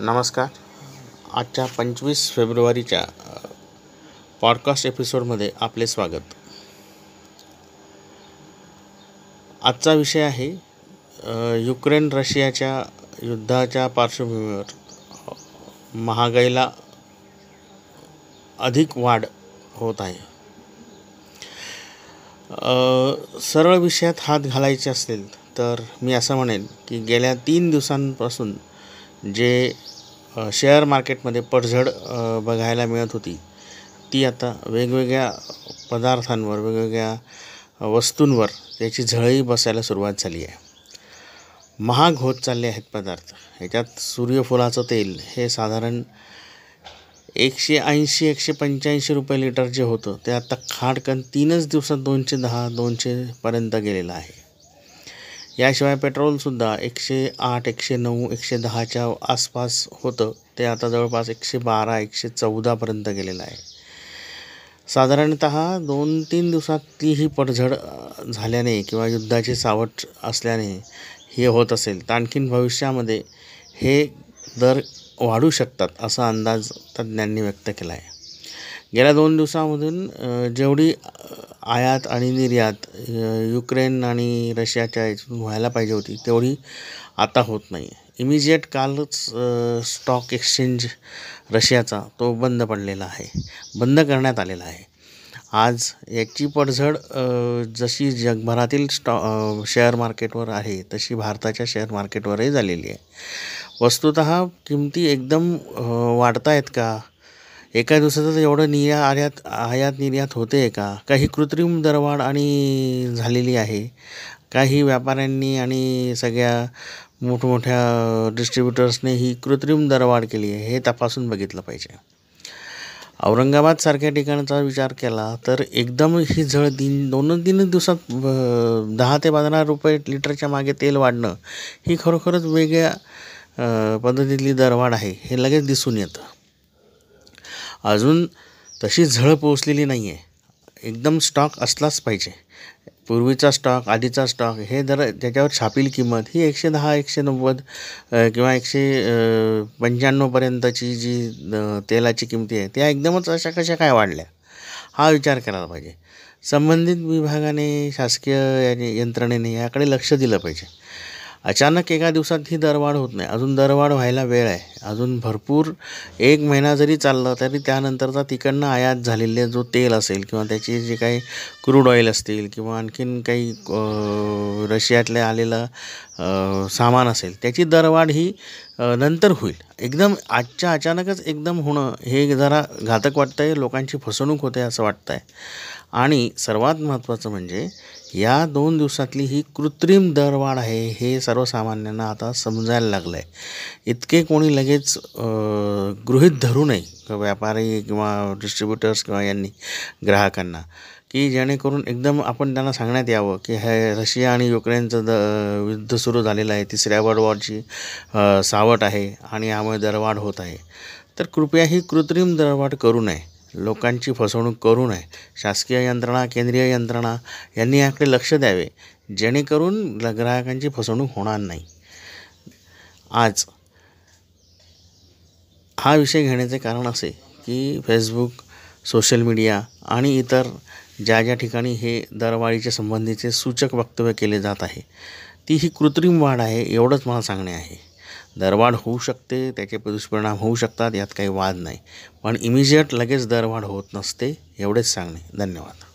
नमस्कार. आजच्या 25 फेब्रुवारीच्या पॉडकास्ट एपिसोडमध्ये आपले स्वागत. आजचा विषय आहे युक्रेन रशियाच्या युद्धाच्या पार्श्वभूमीवर महागाईला अधिक वाढ होत आहे. सरळ विषयात हात घालायचे असेल तर मी असं म्हणेन की गेल्या 3 दिवसांपासून जे शेअर मार्केटमध्ये पडझड बघायला मिळत होती ती आता वेगवेगळ्या पदार्थांवर, वेगवेगळ्या वस्तूंवर त्याची झळही बसायला सुरुवात झाली आहे. महाग होत चालले आहेत पदार्थ. ह्याच्यात सूर्यफुलाचं तेल हे साधारण 180-185 रुपये लिटर जे होतं ते आता खाडकन 3 दिवसात 210-200 पर्यंत गेलेलं आहे. याशिवाय पेट्रोलसुद्धा 108-109-110च्या आसपास होतं ते आता जवळपास 112-114पर्यंत गेलेलं आहे. साधारणत 2-3 दिवसात तीही पडझड झाल्याने किंवा युद्धाची सावट असल्याने हे होत असेल तर आणखीन भविष्यामध्ये हे दर वाढू शकतात असा अंदाज तज्ज्ञांनी व्यक्त केला आहे. गेल्या 2 दिवसामधून जेवढी आयात आणि निर्यात युक्रेन आणि रशियाच्या इथून व्हायला पाहिजे होती तेवढी आता होत नाही. इमिजिएट कालच स्टॉक एक्सचेंज रशियाचा तो बंद पडलेला आहे, बंद करण्यात आलेला आहे. आज याची पडझड जशी जगभरातील शेअर मार्केटवर आहे तशी भारताच्या शेअर मार्केटवरही झालेली आहे. वस्तुतः किमती एकदम वाढत आहेत का? एका दिवसातच एवढं आयात निर्यात होते का? काही कृत्रिम दरवाढ आणि झालेली आहे. काही व्यापाऱ्यांनी आणि सगळ्या मोठमोठ्या डिस्ट्रीब्युटर्सने ही कृत्रिम दरवाढ केली आहे हे तपासून बघितलं पाहिजे. औरंगाबादसारख्या ठिकाणचा विचार केला तर एकदम ही झळ 2-3 दिवसात 10 ते 15 रुपये लिटरच्या मागे तेल वाढणं ही खरोखरच वेगळ्या पद्धतीतली दरवाढ आहे हे लगेच दिसून येतं. अजून तशी झळ पोचलेली नाही आहे. एकदम स्टॉक असलाच पाहिजे. पूर्वीचा स्टॉक, आधीचा स्टॉक हे दर त्याच्यावर छापील किंमत ही 110-190 किंवा 195पर्यंतची जी तेलाची किमती आहे त्या एकदमच अशा कशा काय वाढल्या हा विचार करायला पाहिजे. संबंधित विभागाने, शासकीय यंत्रणेने याकडे लक्ष दिलं पाहिजे. अचानक एका दिवसात ही दरवाढ होत नाही. अजून दरवाढ व्हायला वेळ आहे. अजून भरपूर 1 महिना जरी चालला तरी त्यानंतरचा तिकडनं आयात झालेले जो तेल असेल किंवा त्याचे जे काही क्रूड ऑइल असतील किंवा आणखीन काही रशियातले आलेलं सामान असेल त्याची दरवाढ ही नंतर होईल. एकदम आजच्या अचानकच एकदम होणं हे जरा घातक वाटतं आहे. लोकांची फसवणूक होते असं वाटतं आहे. आणि सर्वात महत्त्वाचं म्हणजे या 2 दिवसातली ही कृत्रिम दरवाढ आहे हे सर्वसामान्यांना आता समजायला लागलं आहे. इतके कोणी लगेच गृहीत धरू नये व्यापारी किंवा डिस्ट्रीब्युटर्स किंवा यांनी ग्राहकांना, की जेणेकरून एकदम आपण त्यांना सांगण्यात यावं की हे रशिया आणि युक्रेनचं युद्ध सुरू झालेलं आहे, 3rd वर्ल्ड वॉरची सावट आहे आणि यामुळे दरवाढ होत आहे. तर कृपया ही कृत्रिम दरवाढ करू नये, लोकांची फसवणूक करू नये. शासकीय यंत्रणा, केंद्रीय यंत्रणा यांनी याकडे लक्ष द्यावे जेणेकरून ग्राहकांची फसवणूक होणार नाही. आज हा विषय घेण्याचे कारण असे की फेसबुक, सोशल मीडिया आणि इतर ज्या ज्या ठिकाणी हे दरवाढीच्या संबंधीचे सूचक वक्तव्य केले जात आहे ती ही कृत्रिम वाढ आहे एवढंच मला सांगणे आहे. दरवाढ होऊ शकते, त्याचे दुष्परिणाम होऊ शकतात, यात काही वाद नाही, पण इमिजिएट लगेच दरवाढ होत नसते एवढेच सांगणे. धन्यवाद.